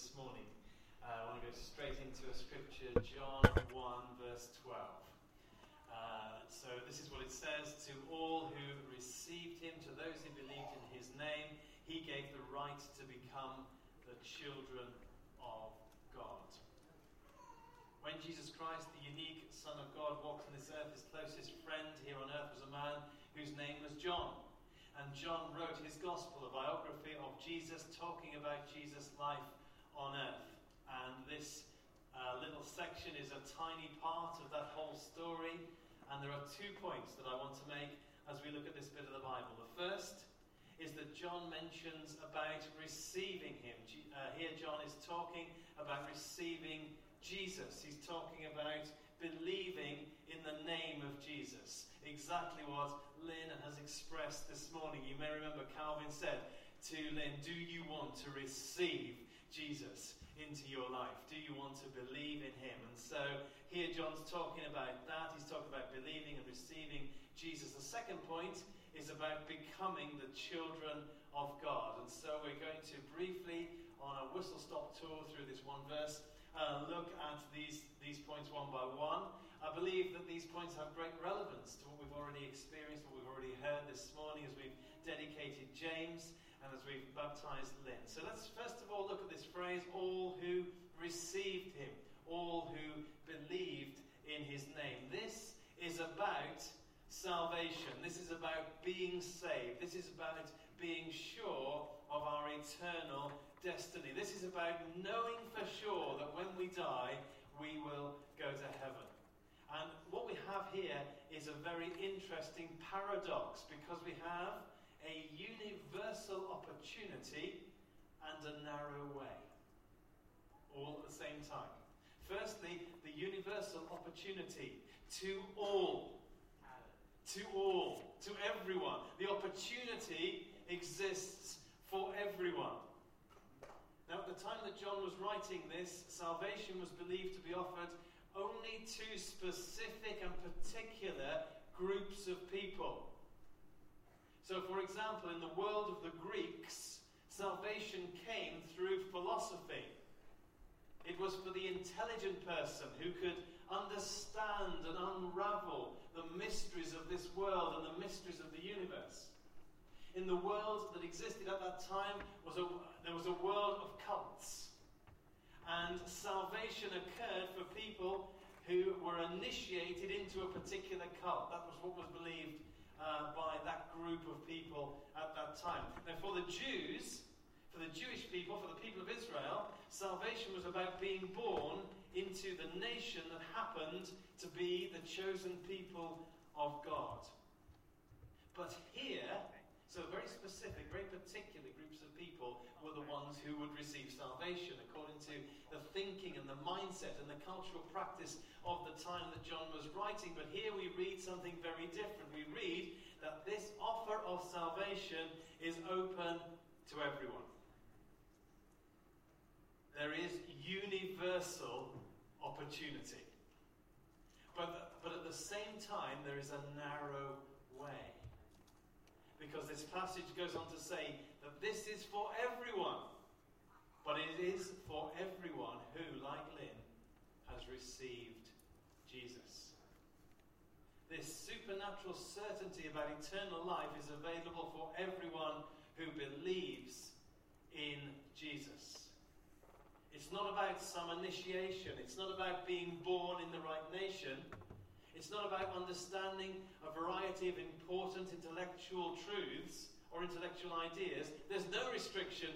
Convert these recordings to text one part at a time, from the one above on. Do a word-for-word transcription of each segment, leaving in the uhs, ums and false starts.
this morning, uh, I want to go straight into a scripture, John one, verse twelve. Uh, so this is what it says, "To all who received him, to those who believed in his name, he gave the right to become the children of God." When Jesus Christ, the unique Son of God, walked on this earth, his closest friend here on earth was a man whose name was John. And John wrote his gospel, a biography of Jesus, talking about Jesus' life on earth. And this uh, little section is a tiny part of that whole story. And there are two points that I want to make as we look at this bit of the Bible. The first is that John mentions about receiving him. Uh, here John is talking about receiving Jesus. He's talking about believing in the name of Jesus. Exactly what Lynn has expressed this morning. You may remember Calvin said to Lynn, do you want to receive Jesus into your life? Do you want to believe in him? And so here John's talking about that. He's talking about believing and receiving Jesus. The second point is about becoming the children of God. And so we're going to briefly, on a whistle-stop tour through this one verse, Uh, look at these, these points one by one. I believe that these points have great relevance to what we've already experienced, what we've already heard this morning as we've dedicated James and as we've baptized Lynn. So let's first of all look at this phrase, all who received him, all who believed in his name. This is about salvation. This is about being saved. This is about being sure of our eternal destiny. This is about knowing for sure that when we die, we will go to heaven. And what we have here is a very interesting paradox, because we have a universal opportunity and a narrow way, all at the same time. Firstly, the universal opportunity to all, to all, to everyone. The opportunity exists for everyone. Now, at the time that John was writing this, salvation was believed to be offered only to specific and particular groups of people. So, for example, in the world of the Greeks, salvation came through philosophy. It was for the intelligent person who could understand and unravel the mysteries of this world and the mysteries of the universe. In the world that existed at that time, was a, there was a world of cults. And salvation occurred for people who were initiated into a particular cult. That was what was believed uh, by that group of people at that time. Now, for the Jews, for the Jewish people, for the people of Israel, salvation was about being born into the nation that happened to be the chosen people of God. But here... So very specific, very particular groups of people were the ones who would receive salvation according to the thinking and the mindset and the cultural practice of the time that John was writing. But here we read something very different. We read that this offer of salvation is open to everyone. There is universal opportunity. But, but at the same time, there is a narrow way. Because this passage goes on to say that this is for everyone. But it is for everyone who, like Lynn, has received Jesus. This supernatural certainty about eternal life is available for everyone who believes in Jesus. It's not about some initiation. It's not about being born in the right nation. It's not about understanding a variety of important intellectual truths or intellectual ideas. There's no restriction.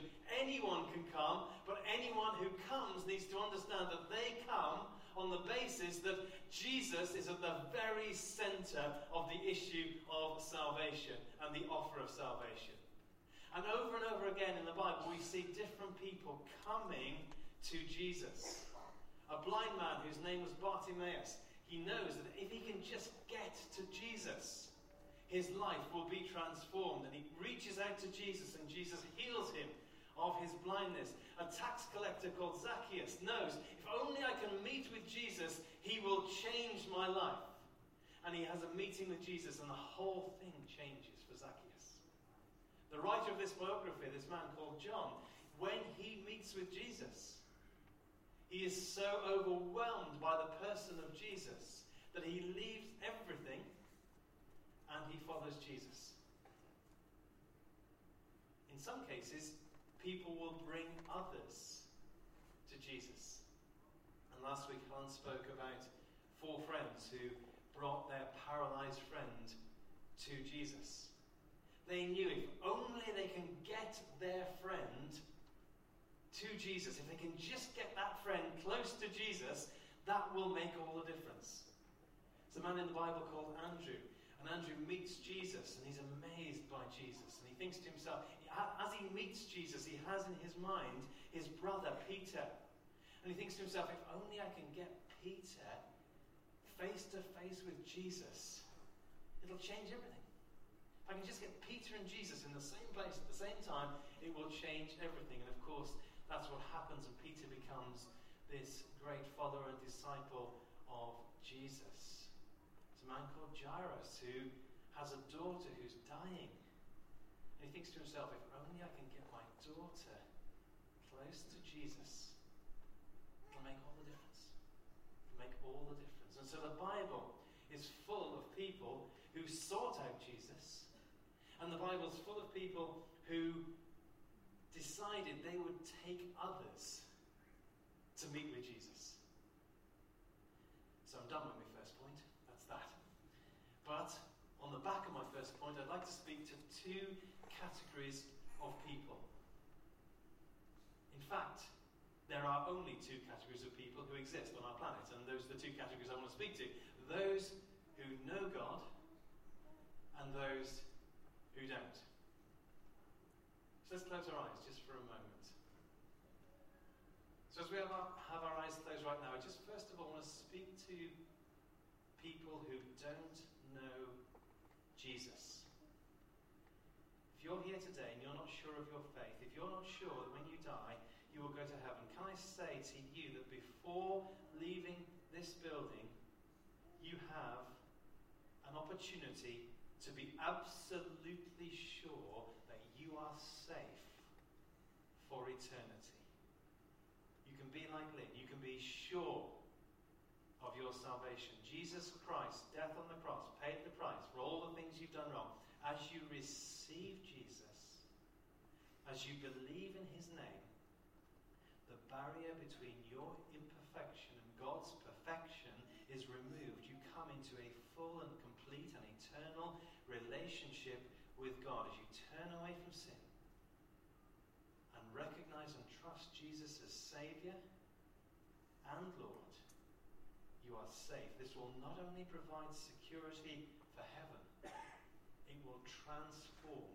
Anyone can come, but anyone who comes needs to understand that they come on the basis that Jesus is at the very center of the issue of salvation and the offer of salvation. And over and over again in the Bible, we see different people coming to Jesus. A blind man whose name was Bartimaeus. He knows that if he can just get to Jesus, his life will be transformed. And he reaches out to Jesus, and Jesus heals him of his blindness. A tax collector called Zacchaeus knows, if only I can meet with Jesus, he will change my life. And he has a meeting with Jesus, and the whole thing changes for Zacchaeus. The writer of this biography, this man called John, when he meets with Jesus, He is so overwhelmed by the person of Jesus that he leaves everything and he follows Jesus. In some cases, people will bring others to Jesus. And last week, Helen spoke about four friends who brought their paralysed friend to Jesus. They knew if only they can get their friend to Jesus, if they can just get that friend close to Jesus, that will make all the difference. There's a man in the Bible called Andrew, and Andrew meets Jesus, and he's amazed by Jesus, and he thinks to himself, as he meets Jesus, he has in his mind his brother Peter, and he thinks to himself, if only I can get Peter face to face with Jesus, it'll change everything. If I can just get Peter and Jesus in the same place at the same time, it will change everything. And of course, that's what happens, and Peter becomes this great follower and disciple of Jesus. It's a man called Jairus who has a daughter who's dying. And he thinks to himself, if only I can get my daughter close to Jesus, it'll make all the difference. It'll make all the difference. And so the Bible is full of people who sought out Jesus, and the Bible's full of people who decided they would take others to meet with Jesus. So I'm done with my first point, that's that. But on the back of my first point, I'd like to speak to two categories of people. In fact, there are only two categories of people who exist on our planet, and those are the two categories I want to speak to. Those who know God, and those who don't. So let's close our eyes just for a moment. So as we have our, have our eyes closed right now, I just first of all want to speak to people who don't know Jesus. If you're here today and you're not sure of your faith, if you're not sure that when you die you will go to heaven, can I say to you that before leaving this building, you have an opportunity to be absolutely sure that you are safe for eternity. You can be like Lynn. You can be sure of your salvation. Jesus Christ's death on the cross paid the price for all the things you've done wrong. As you receive Jesus, as you believe in his name, the barrier between your imperfection and God's perfection is removed. You come into a full and complete and eternal relationship with God as you turn away from sin and recognize and trust Jesus as Saviour and Lord. You are safe. This will not only provide security for heaven, it will transform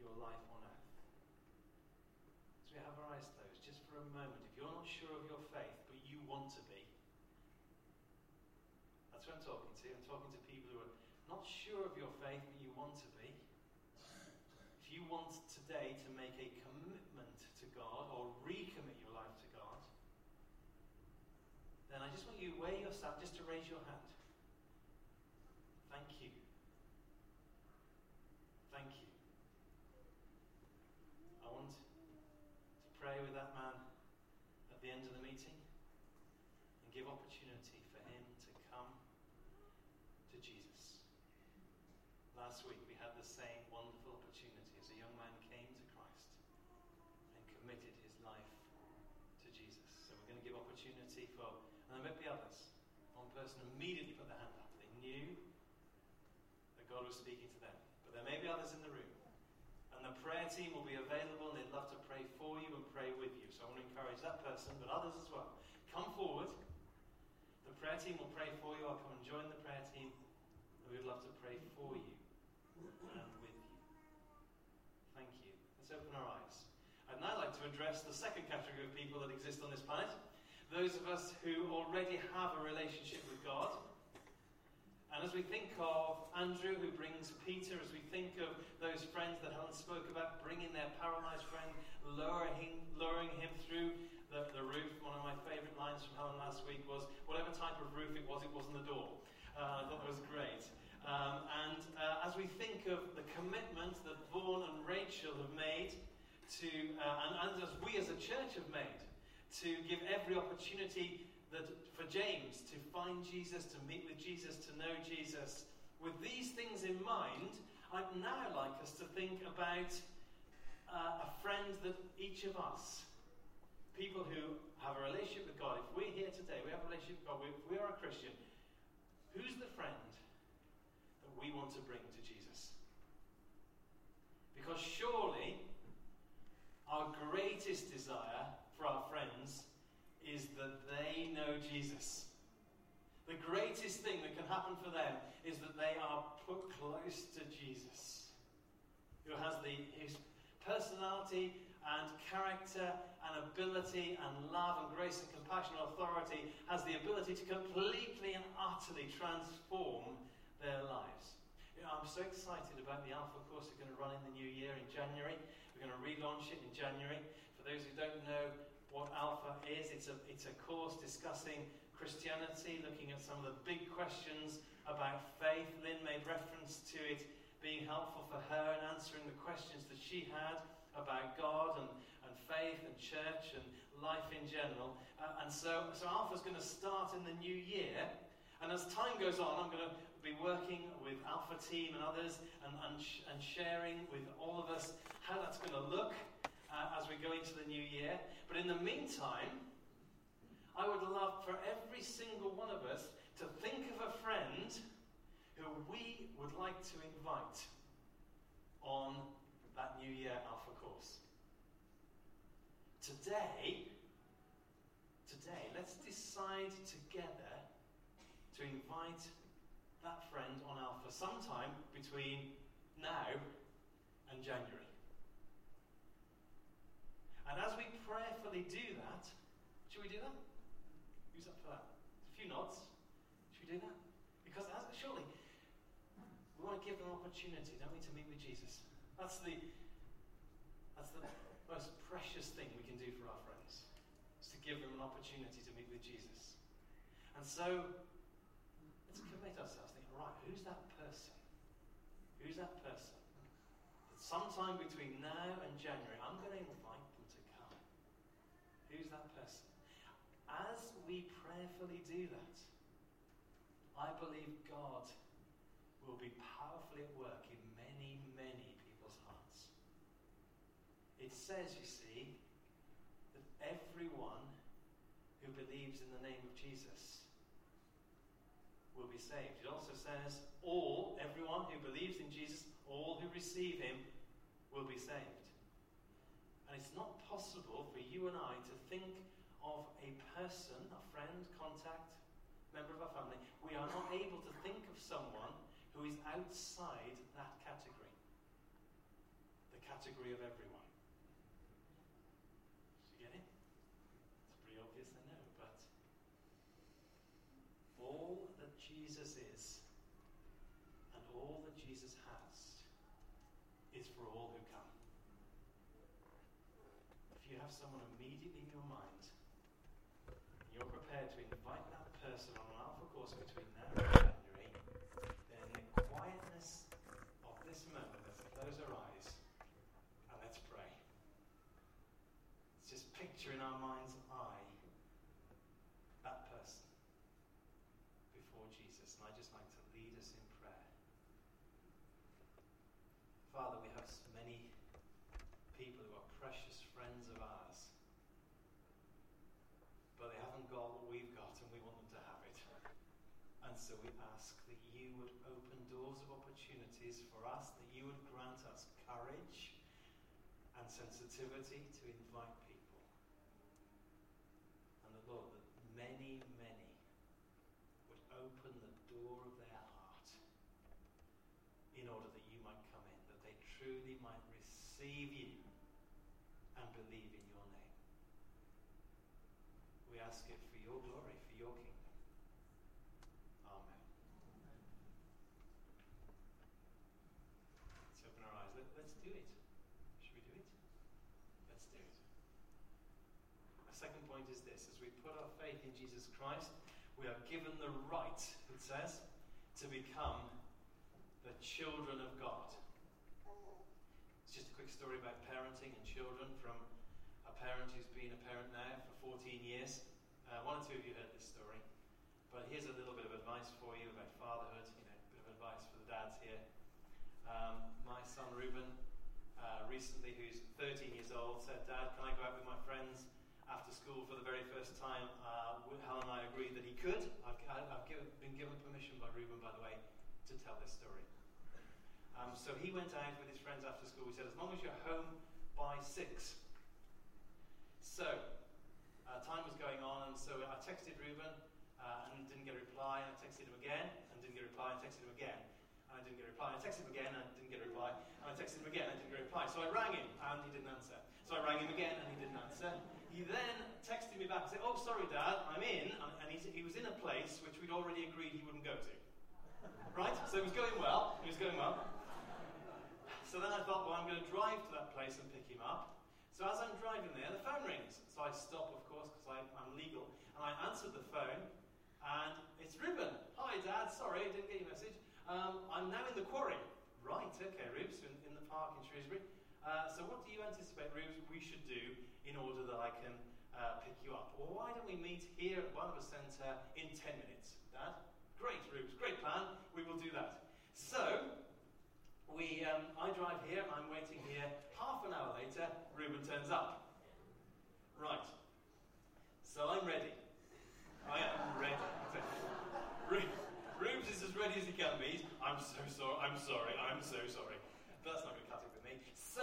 your life on earth. So we have our eyes closed just for a moment. If you're not sure of your faith, but you want to be, that's what I'm talking to. I'm talking to people who are not sure of your faith, but you want to be. If you want today to make a commitment to God or recommit your life to God, then I just want you, where you're sat, just to raise your hand. Thank you. Thank you. I want pray with that man at the end of the meeting and give opportunity for him to come to Jesus. Last week we had the same wonderful opportunity as a young man came to Christ and committed his life to Jesus. So we're going to give opportunity for, and there might be others. One person immediately put their hand up. They knew that God was speaking to them. But there may be others in the room. And the prayer team will be available, and they'd love to pray for you and pray with you. So I want to encourage that person, but others as well. Come forward. The prayer team will pray for you. I'll come and join the prayer team. And we'd love to pray for you and with you. Thank you. Let's open our eyes. I'd now like to address the second category of people that exist on this planet. Those of us who already have a relationship with God. And as we think of Andrew who brings Peter, as we think of those friends that Helen spoke about, bringing their paralysed friend, lowering, lowering him through the, the roof. One of my favourite lines from Helen last week was, whatever type of roof it was, it wasn't the door. Uh, I thought that was great. Um, and uh, as we think of the commitment that Vaughan and Rachel have made to, uh, and, and as we as a church have made to give every opportunity that for James to find Jesus, to meet with Jesus, to know Jesus. With these things in mind, I'd now like us to think about uh, a friend that each of us, people who have a relationship with God, if we're here today, we have a relationship with God, if we are a Christian, who's the friend that we want to bring to Jesus? Because surely our greatest desire for our friends is that they know Jesus. The greatest thing that can happen for them is that they are put close to Jesus, who has the, his personality and character and ability and love and grace and compassion and authority, has the ability to completely and utterly transform their lives. You know, I'm so excited about the Alpha Course we're going to run in the new year in January. We're going to relaunch it in January. For those who don't know what Alpha is, it's a, it's a course discussing Christianity, looking at some of the big questions about faith. Lynn made reference to it being helpful for her in answering the questions that she had about God and, and faith and church and life in general. Uh, and so, so Alpha's going to start in the new year. And as time goes on, I'm going to be working with Alpha team and others and, and, sh- and sharing with all of us how that's going to look uh, as we go into the new year. But in the meantime, I would love for every single one of us to think of a friend who we would like to invite on that New Year Alpha course. Today, today, let's decide together to invite that friend on Alpha sometime between now and January. And as we prayerfully do that, should we do that? Who's up for that? A few nods. Should we do that? Because as, surely we want to give them an opportunity, don't we, to meet with Jesus. That's the, that's the most precious thing we can do for our friends, is to give them an opportunity to meet with Jesus. And so let's commit ourselves, thinking, right, who's that person? Who's that person? That sometime between now and January, I'm going to invite them to come. Who's that person? As we prayerfully do that, I believe God will be powerfully at work in many, many people's hearts. It says, you see, that everyone who believes in the name of Jesus will be saved. It also says, all, everyone who believes in Jesus, all who receive him will be saved. And it's not possible for you and I to think of a person, a friend, contact, member of our family, we are not able to think of someone who is outside that category, the category of everyone. Do you get it? It's pretty obvious, I know, but all that Jesus is and all that Jesus has is for all who come. If you have someone immediately in your mind, you're prepared to invite that person on an Alpha course between now and January, then in the quietness of this moment, let's close our eyes and let's pray. Let's just picture in our mind's eye that person before Jesus. And I'd just like to lead us in prayer. Father, we have so many people who are precious friends of ours, but they haven't got what we've got and we want them to have it. And so we ask that you would open doors of opportunities for us, that you would grant us courage and sensitivity to invite people. And the Lord, that many, many would open the door of their heart in order that you might come in, that they truly might receive you and believe in your name. We ask it for your glory, for your kingdom. Amen. Amen. Let's open our eyes. Let, let's do it. Should we do it? Let's do it. Our second point is this. As we put our faith in Jesus Christ, we are given the right, it says, to become the children of God. It's just a quick story about parenting and children from a parent who's been a parent now for 14 one or two of you heard this story, but here's a little bit of advice for you about fatherhood, you know, a bit of advice for the dads here. Um, my son Reuben, uh, recently, who's thirteen years old, said, "Dad, can I go out with my friends after school for the very first time?" Uh, Helen and I agreed that he could. I've, I've given, been given permission by Reuben, by the way, to tell this story. Um, so he went out with his friends after school. We said, as long as you're home by six. So, uh, time was going on, and so I texted Reuben, uh, and didn't get a reply, and I texted him again, and didn't get a reply, and texted him again, and I didn't get a reply, and I texted him again, and didn't get a reply, and I texted him again, and didn't get a reply. So I rang him, and he didn't answer. So I rang him again, and he didn't answer. He then texted me back and said, "Oh, sorry, Dad, I'm in," and he's, he was in a place which we'd already agreed he wouldn't go to. Right? So it was going well. It was going well. So then I thought, well, I'm going to drive to that place and pick him up. So as I'm driving there, the phone rings. So I stop, of course, because I'm legal. And I answered the phone, and it's Reuben. "Hi, Dad. Sorry, I didn't get your message. Um, I'm now in the quarry." "Right, okay, Rubes, in, in the park in Shrewsbury. Uh, so what do you anticipate, Rubes, we should do in order that I can uh, pick you up? Or why don't we meet here at Barnabas Centre in ten minutes, Dad?" "Great, Rubes, great plan. We will do that." So we, um, I drive here, I'm waiting here. Half an hour later, Reuben turns up. Right. So I'm ready. I am ready. Rubes is as ready as he can be. "I'm so sorry, I'm sorry, I'm so sorry." But that's not going to cut it with me. So,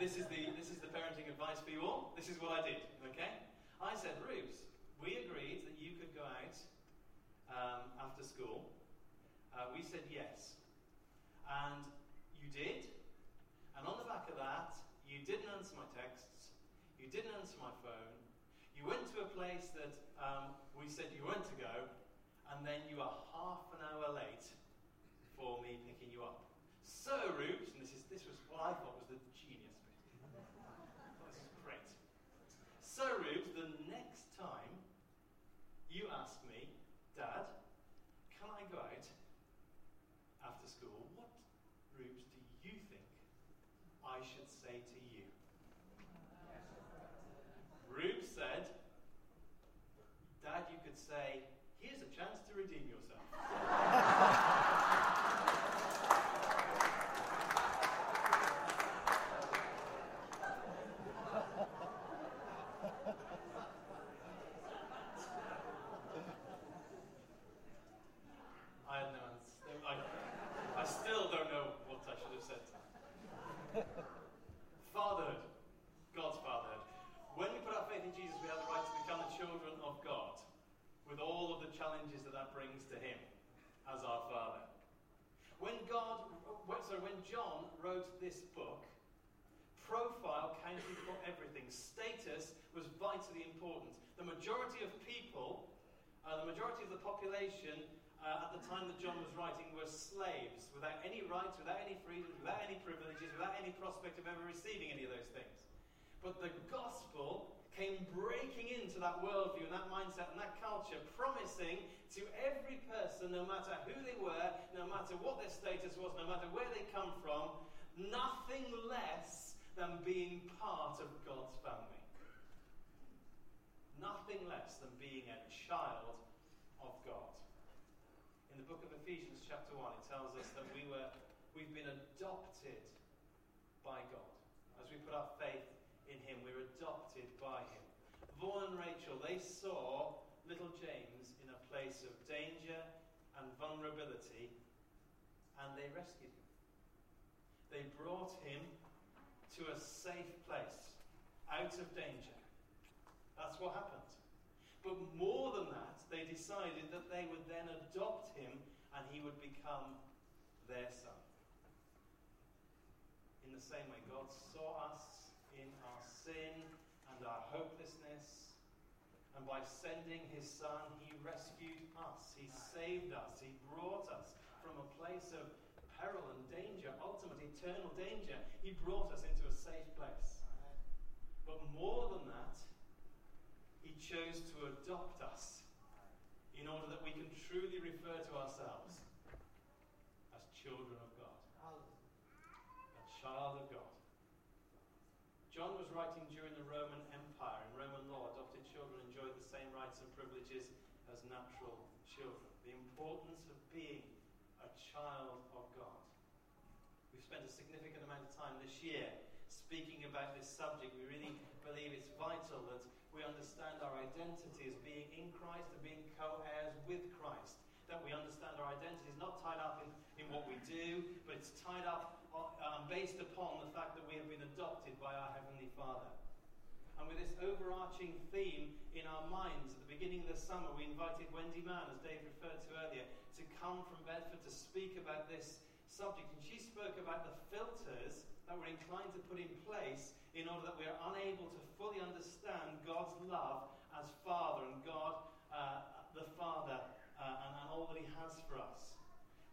this is the this is the parenting advice for you all. This is what I did, okay? I said, "Rubes, we agreed that you could go out um, after school. Uh, we said yes. And you did. And on the back of that, you didn't answer my texts. You didn't answer my phone. You went to a place that um, we said you weren't to go. And then you are half an hour late for me picking you up. So, Rubes," and this is this was what I thought was the genius bit. This is great. "So, Rubes, the next time you ask me, 'Dad, can I go out after school?' what, Rubes, do you think I should say to you?" Rubes said, "Dad, you could say, 'Here's a chance to redeem yourself.'" I had no answer. I, I still don't know what I should have said. Fatherhood. God's fatherhood. When we put our faith in Jesus, we have the right to become the children of God, with all of the challenges that that brings to him as our Father. When God, sorry, when John wrote this book, profile counted for everything. Status was vitally important. The majority of people, uh, the majority of the population uh, at the time that John was writing were slaves, without any rights, without any freedoms, without any privileges, without any prospect of ever receiving any of those things. But the gospel came breaking into that worldview and that mindset and that culture, promising to every person, no matter who they were, no matter what their status was, no matter where they come from, nothing less than being part of God's family. Nothing less than being a child of God. In the book of Ephesians chapter one, it tells us that we were, we've been adopted by God. As we put our faith in him, we're adopted by him. Vaughan and Rachel, they saw little James in a place of danger and vulnerability, and they rescued him. They brought him to a safe place, out of danger. That's what happened. But more than that, they decided that they would then adopt him, and he would become their son. In the same way, God saw us in our sin and our hopelessness, and by sending his son, he rescued us, he saved us, he brought us from a place of peril and danger, ultimate eternal danger. He brought us into a safe place. But more than that, he chose to adopt us in order that we can truly refer to ourselves as children of God, a child of God. John was writing during the Roman Empire. In Roman law, adopted children enjoyed the same rights and privileges child of God. We've spent a significant amount of time this year speaking about this subject. We really believe it's vital that we understand our identity as being in Christ and being co-heirs with Christ. That we understand our identity is not tied up in, in what we do, but it's tied up um, based upon the fact that we have been adopted by our Heavenly Father. And with this overarching theme in our minds, at the beginning of the summer, we invited Wendy Mann, as Dave referred to earlier, to come from Bedford to speak about this subject. And she spoke about the filters that we're inclined to put in place in order that we are unable to fully understand God's love as Father and God, uh, the Father, uh, and, and all that He has for us.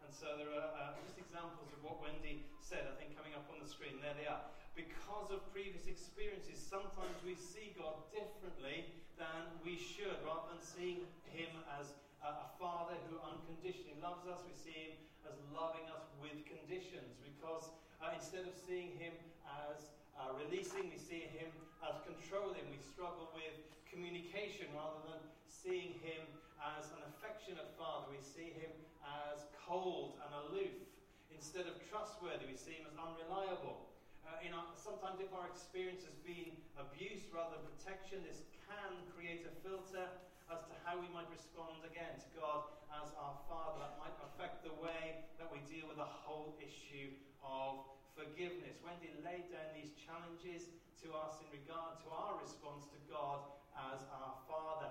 And so there are uh, just examples of what Wendy said, I think, coming up on the screen. There they are. Because of previous experiences, sometimes we see God differently than we should. Rather than seeing Him as uh, a Father who unconditionally loves us, we see Him as loving us with conditions. Because uh, instead of seeing Him as uh, releasing, we see Him as controlling. We struggle with communication rather than seeing Him as an affectionate Father. We see Him as cold and aloof. Instead of trustworthy, we see Him as unreliable. Uh, in our, sometimes if our experience has been abuse rather than protection, this can create a filter as to how we might respond again to God as our Father. That might affect the way that we deal with the whole issue of forgiveness. Wendy laid down these challenges to us in regard to our response to God as our Father.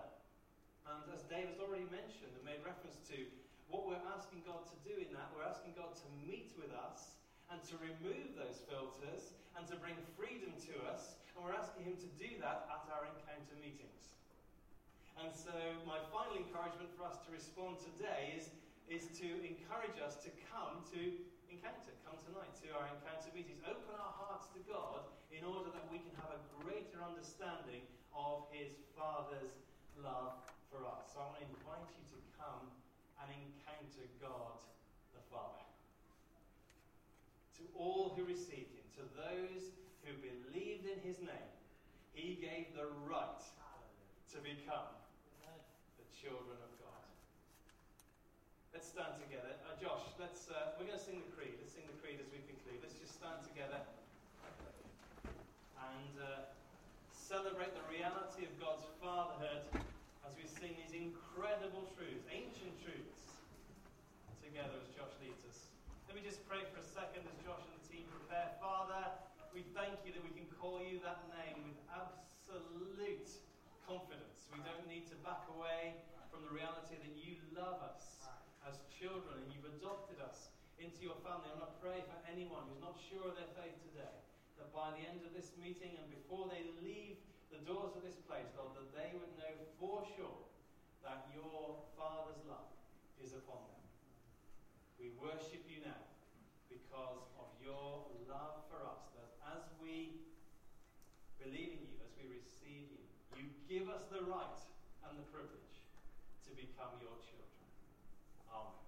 And as Dave has already mentioned and made reference to, what we're asking God to do in that, we're asking God to meet with us and to remove those filters, and to bring freedom to us. And we're asking Him to do that at our encounter meetings. And so my final encouragement for us to respond today is, is to encourage us to come to encounter, come tonight to our encounter meetings. Open our hearts to God in order that we can have a greater understanding of His Father's love for us. So I want to invite you to come and encounter God the Father. To all who received Him, to those who believed in His name, He gave the right to become the children of God. Let's stand together. Uh, Josh, let's. Uh, we're going to sing the creed. Let's sing the creed as we conclude. Let's just stand together and uh, celebrate the reality of God's fatherhood as we sing these incredible truths, ancient truths, together as Josh leads us. Let me just pray for a second as Josh and the team prepare. Father, we thank You that we can call You that name with absolute confidence. We don't need to back away from the reality that You love us as children and You've adopted us into Your family. I want to pray for anyone who's not sure of their faith today, that by the end of this meeting and before they leave the doors of this place, Lord, that they would know for sure that Your Father's love is upon them. We worship You now because of Your love for us, that as we believe in You, as we receive You, You give us the right and the privilege to become Your children. Amen.